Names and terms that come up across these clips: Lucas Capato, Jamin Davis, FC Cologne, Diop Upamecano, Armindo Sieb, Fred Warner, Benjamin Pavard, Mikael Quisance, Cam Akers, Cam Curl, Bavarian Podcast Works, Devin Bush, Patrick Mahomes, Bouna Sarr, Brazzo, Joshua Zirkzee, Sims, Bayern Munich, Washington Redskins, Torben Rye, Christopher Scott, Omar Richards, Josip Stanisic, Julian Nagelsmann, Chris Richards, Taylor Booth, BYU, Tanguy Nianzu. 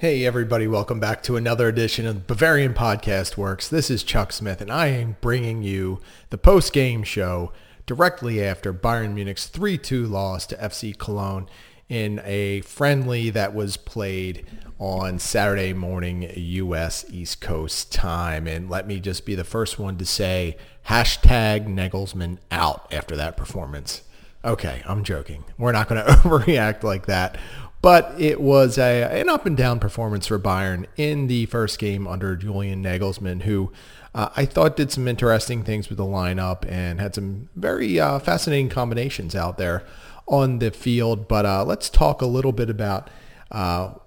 Hey everybody, welcome back to another edition of the Bavarian Podcast Works. This is Chuck Smith, and I am bringing you the post-game show directly after Bayern Munich's 3-2 loss to FC Cologne in a friendly that was played on Saturday morning U.S. East Coast time. And let me just be the first one to say, hashtag Nagelsmann out after that performance. Okay, I'm joking. We're not going to overreact like that. But it was an up-and-down performance for Bayern in the first game under Julian Nagelsmann, who I thought did some interesting things with the lineup and had some very fascinating combinations out there on the field. But let's talk a little bit about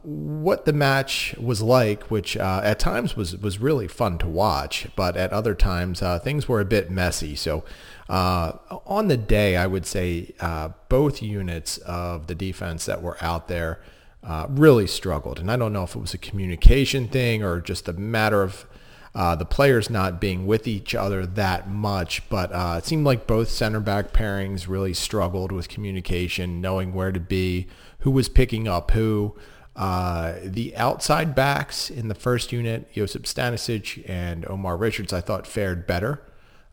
what the match was like, which at times was really fun to watch, but at other times things were a bit messy. So on the day, I would say both units of the defense that were out there really struggled. And I don't know if it was a communication thing or just a matter of the players not being with each other that much, but it seemed like both center back pairings really struggled with communication, knowing where to be, who was picking up who. The outside backs in the first unit, Josip Stanisic and Omar Richards, I thought fared better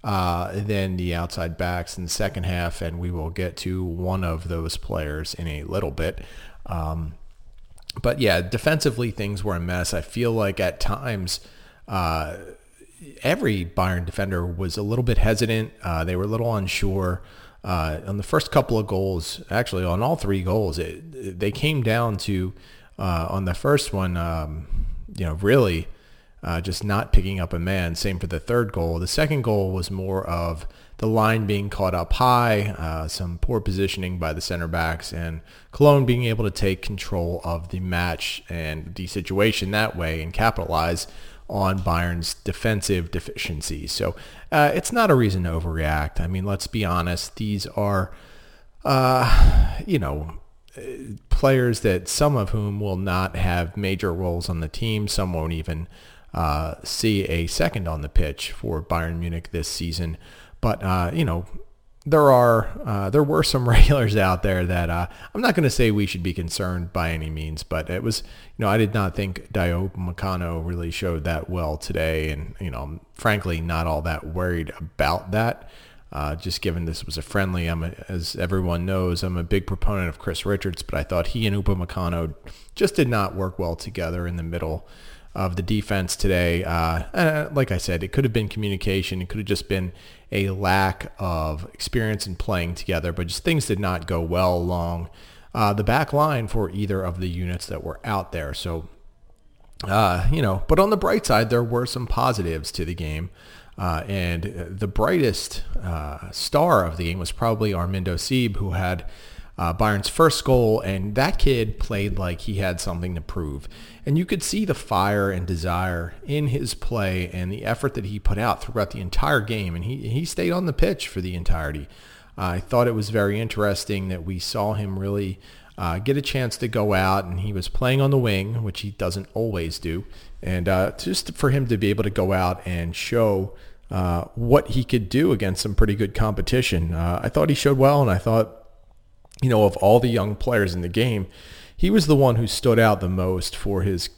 than the outside backs in the second half, and we will get to one of those players in a little bit. But yeah, defensively things were a mess. I feel like at times every Bayern defender was a little bit hesitant. They were a little unsure. On the first couple of goals, actually on all three goals, they came down to, on the first one, really just not picking up a man. Same for the third goal. The second goal was more of the line being caught up high, some poor positioning by the center backs, and Cologne being able to take control of the match and the situation that way and capitalize on Bayern's defensive deficiencies. So it's not a reason to overreact. I mean, let's be honest. These are, players that some of whom will not have major roles on the team. Some won't even see a second on the pitch for Bayern Munich this season. But, there were some regulars out there that I'm not going to say we should be concerned by any means, but it was, I did not think Diop Upamecano really showed that well today. And, I'm frankly not all that worried about that. Just given this was a friendly, as everyone knows, I'm a big proponent of Chris Richards, but I thought he and Upamecano just did not work well together in the middle of the defense today. Like I said, it could have been communication. It could have just been a lack of experience in playing together, but just things did not go well along the back line for either of the units that were out there. So, but on the bright side, there were some positives to the game. And the brightest star of the game was probably Armindo Sieb, who had Bayern's first goal, and that kid played like he had something to prove. And you could see the fire and desire in his play and the effort that he put out throughout the entire game, and he stayed on the pitch for the entirety. I thought it was very interesting that we saw him really get a chance to go out, and he was playing on the wing, which he doesn't always do, and just for him to be able to go out and show what he could do against some pretty good competition. I thought he showed well, and I thought, of all the young players in the game, he was the one who stood out the most for his,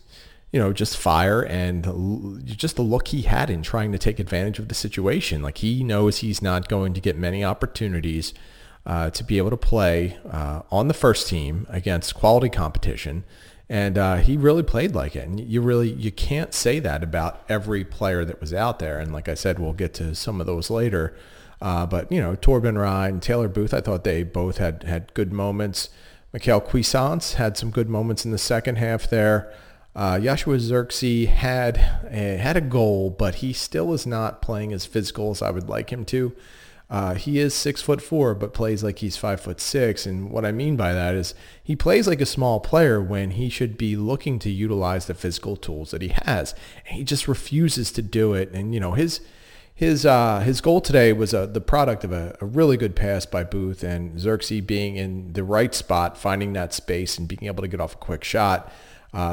just fire and just the look he had in trying to take advantage of the situation. Like, he knows he's not going to get many opportunities to be able to play on the first team against quality competition. And he really played like it. And you can't say that about every player that was out there. And like I said, we'll get to some of those later. But, Torben Rye and Taylor Booth, I thought they both had good moments. Mikael Quisance had some good moments in the second half there. Joshua Zirkzee had a goal, but he still is not playing as physical as I would like him to. He is 6'4", but plays like he's 5'6". And what I mean by that is he plays like a small player when he should be looking to utilize the physical tools that he has. And he just refuses to do it. And, his goal today was the product of a really good pass by Booth and Zirkzee being in the right spot, finding that space and being able to get off a quick shot.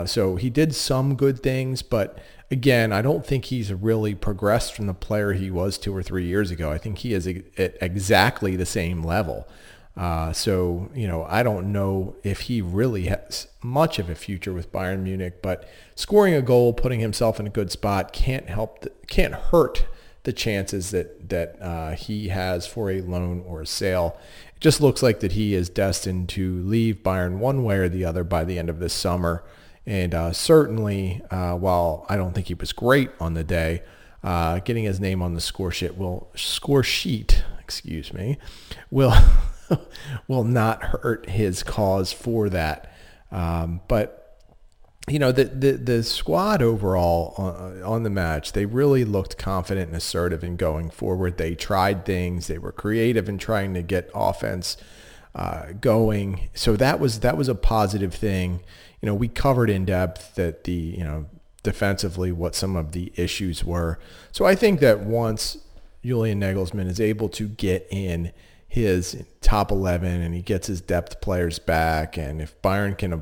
So he did some good things, but again, I don't think he's really progressed from the player he was 2 or 3 years ago. I think he is at exactly the same level. So, you know, I don't know if he really has much of a future with Bayern Munich, but scoring a goal, putting himself in a good spot can't hurt the chances that he has for a loan or a sale. It just looks like that he is destined to leave Bayern one way or the other by the end of this summer. And certainly, while I don't think he was great on the day, getting his name on the score sheet will not hurt his cause for that. But you know, the squad overall on the match, they really looked confident and assertive in going forward. They tried things. They were creative in trying to get offense going. So that was a positive thing. You know, we covered in depth that defensively what some of the issues were. So I think that once Julian Nagelsmann is able to get in his top 11 and he gets his depth players back, and if Bayern can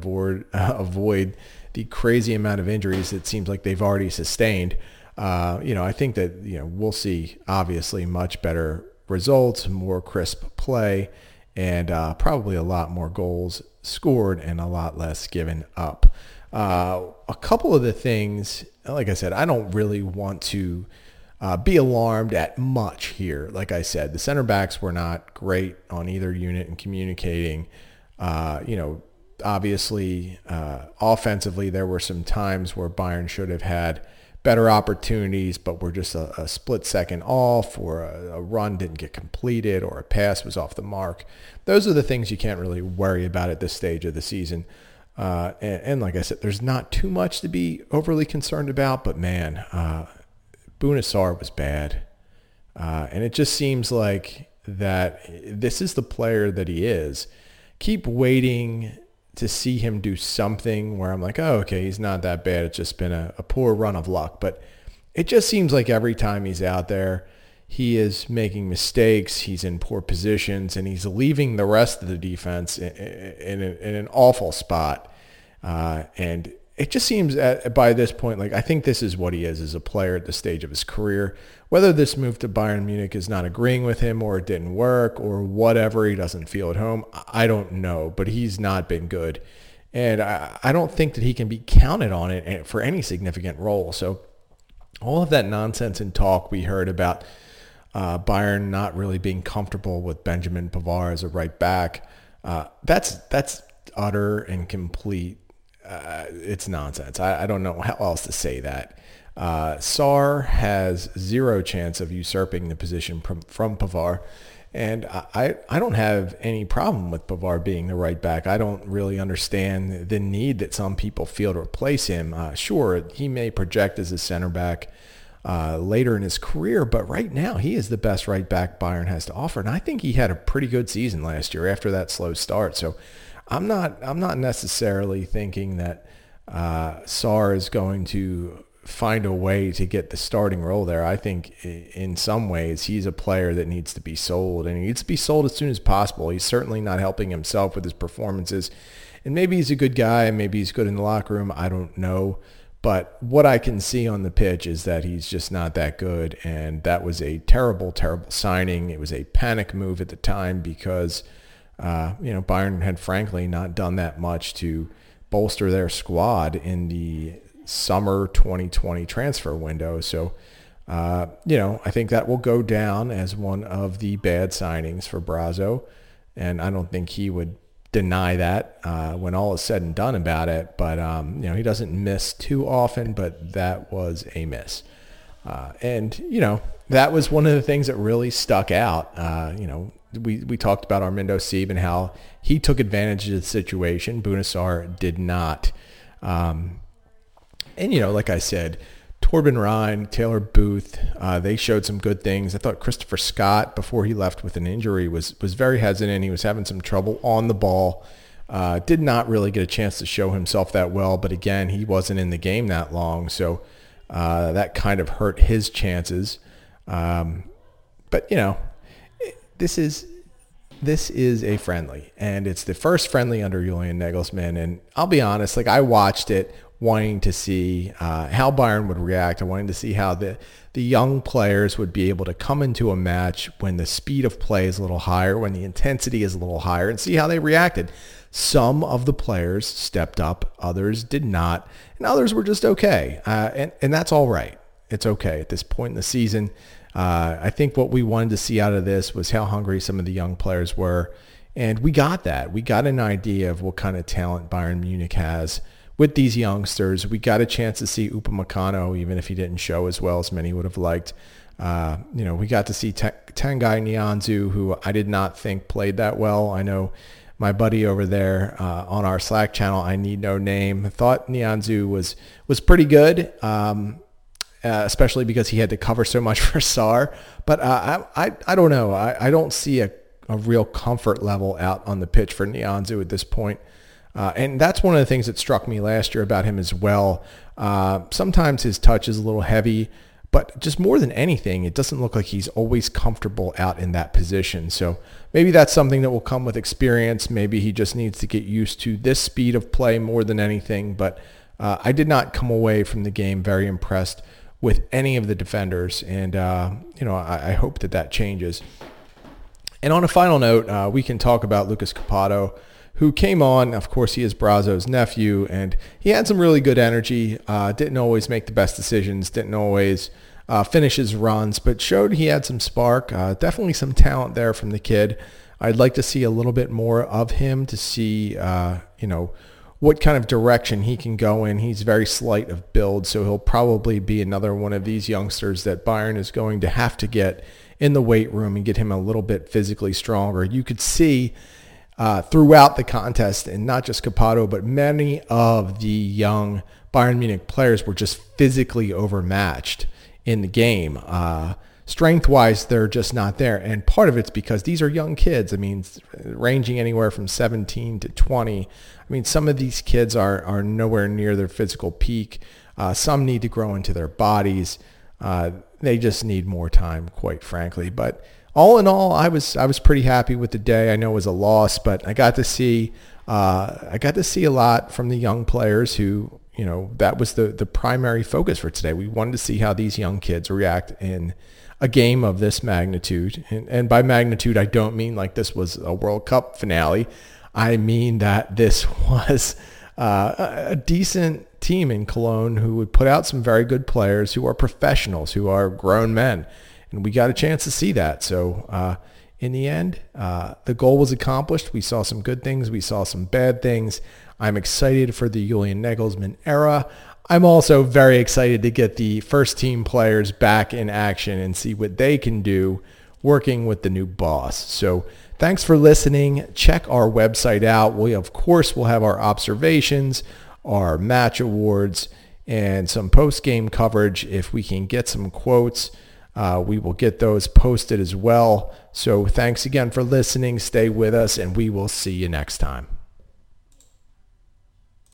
avoid the crazy amount of injuries it seems like they've already sustained, I think that we'll see obviously much better results, more crisp play, and probably a lot more goals scored and a lot less given up. A couple of the things, like I said, I don't really want to be alarmed at much here. Like I said, the center backs were not great on either unit in communicating. Obviously, offensively, there were some times where Bayern should have had better opportunities, but were just a split second off, or a run didn't get completed, or a pass was off the mark. Those are the things you can't really worry about at this stage of the season. And like I said, there's not too much to be overly concerned about, but man, Bouna Sarr was bad. And it just seems like that this is the player that he is. Keep waiting to see him do something where I'm like, oh, okay, he's not that bad. It's just been a poor run of luck. But it just seems like every time he's out there, he is making mistakes, he's in poor positions, and he's leaving the rest of the defense in an awful spot. And it just seems at, by this point, like I think this is what he is as a player at the stage of his career. Whether this move to Bayern Munich is not agreeing with him, or it didn't work, or whatever, he doesn't feel at home, I don't know, but he's not been good. And I don't think that he can be counted on it for any significant role. So all of that nonsense and talk we heard about Bayern not really being comfortable with Benjamin Pavard as a right back, that's utter and complete. It's nonsense. I don't know how else to say that. Sarr has zero chance of usurping the position from Pavard, and I don't have any problem with Pavard being the right back. I don't really understand the need that some people feel to replace him. Sure, he may project as a center back later in his career, but right now he is the best right back Bayern has to offer, and I think he had a pretty good season last year after that slow start. So I'm not necessarily thinking that Sarr is going to find a way to get the starting role there. I think in some ways he's a player that needs to be sold, and he needs to be sold as soon as possible. He's certainly not helping himself with his performances. And maybe he's a good guy, and maybe he's good in the locker room. I don't know. But what I can see on the pitch is that he's just not that good, and that was a terrible, terrible signing. It was a panic move at the time because Bayern had frankly not done that much to bolster their squad in the summer 2020 transfer window. So, I think that will go down as one of the bad signings for Brazzo. And I don't think he would deny that when all is said and done about it. But, he doesn't miss too often, but that was a miss. That was one of the things that really stuck out. We talked about Armindo Sieb and how he took advantage of the situation. Bouna Sarr did not. Like I said, Torben Rye, Taylor Booth, they showed some good things. I thought Christopher Scott, before he left with an injury, was very hesitant. He was having some trouble on the ball. Did not really get a chance to show himself that well. But again, he wasn't in the game that long. So that kind of hurt his chances. This is a friendly, and it's the first friendly under Julian Nagelsmann. And I'll be honest, like I watched it wanting to see how Bayern would react. I wanted to see how the young players would be able to come into a match when the speed of play is a little higher, when the intensity is a little higher, and see how they reacted. Some of the players stepped up, others did not, and others were just okay. And that's all right. It's okay at this point in the season. I think what we wanted to see out of this was how hungry some of the young players were. And we got that. We got an idea of what kind of talent Bayern Munich has with these youngsters. We got a chance to see Upamecano, even if he didn't show as well as many would have liked. We got to see Tanguy Nianzu, who I did not think played that well. I know my buddy over there on our Slack channel, I Need No Name, I thought Nianzu was pretty good, especially because he had to cover so much for Sarr. But I don't know. I don't see a real comfort level out on the pitch for Nianzu at this point. And that's one of the things that struck me last year about him as well. Sometimes his touch is a little heavy, but just more than anything, it doesn't look like he's always comfortable out in that position. So maybe that's something that will come with experience. Maybe he just needs to get used to this speed of play more than anything. But I did not come away from the game very impressed with any of the defenders. And, I hope that changes. And on a final note, we can talk about Lucas Capato, who came on. Of course, he is Brazzo's nephew, and he had some really good energy, didn't always make the best decisions, didn't always finish his runs, but showed he had some spark, definitely some talent there from the kid. I'd like to see a little bit more of him to see, what kind of direction he can go in. He's very slight of build, so he'll probably be another one of these youngsters that Bayern is going to have to get in the weight room and get him a little bit physically stronger. You could see throughout the contest, and not just Capato, but many of the young Bayern Munich players were just physically overmatched in the game. Strength-wise, they're just not there. And part of it's because these are young kids. I mean, ranging anywhere from 17 to 20. I mean, some of these kids are nowhere near their physical peak. Some need to grow into their bodies. They just need more time, quite frankly. But all in all, I was pretty happy with the day. I know it was a loss, but I got to see a lot from the young players who, that was the primary focus for today. We wanted to see how these young kids react in a game of this magnitude. And by magnitude, I don't mean like this was a World Cup finale. I mean that this was a decent team in Cologne who would put out some very good players who are professionals, who are grown men. And we got a chance to see that. So in the end, the goal was accomplished. We saw some good things. We saw some bad things. I'm excited for the Julian Nagelsmann era. I'm also very excited to get the first team players back in action and see what they can do working with the new boss. So thanks for listening. Check our website out. We, of course, will have our observations, our match awards, and some post-game coverage. If we can get some quotes, we will get those posted as well. So thanks again for listening. Stay with us, and we will see you next time.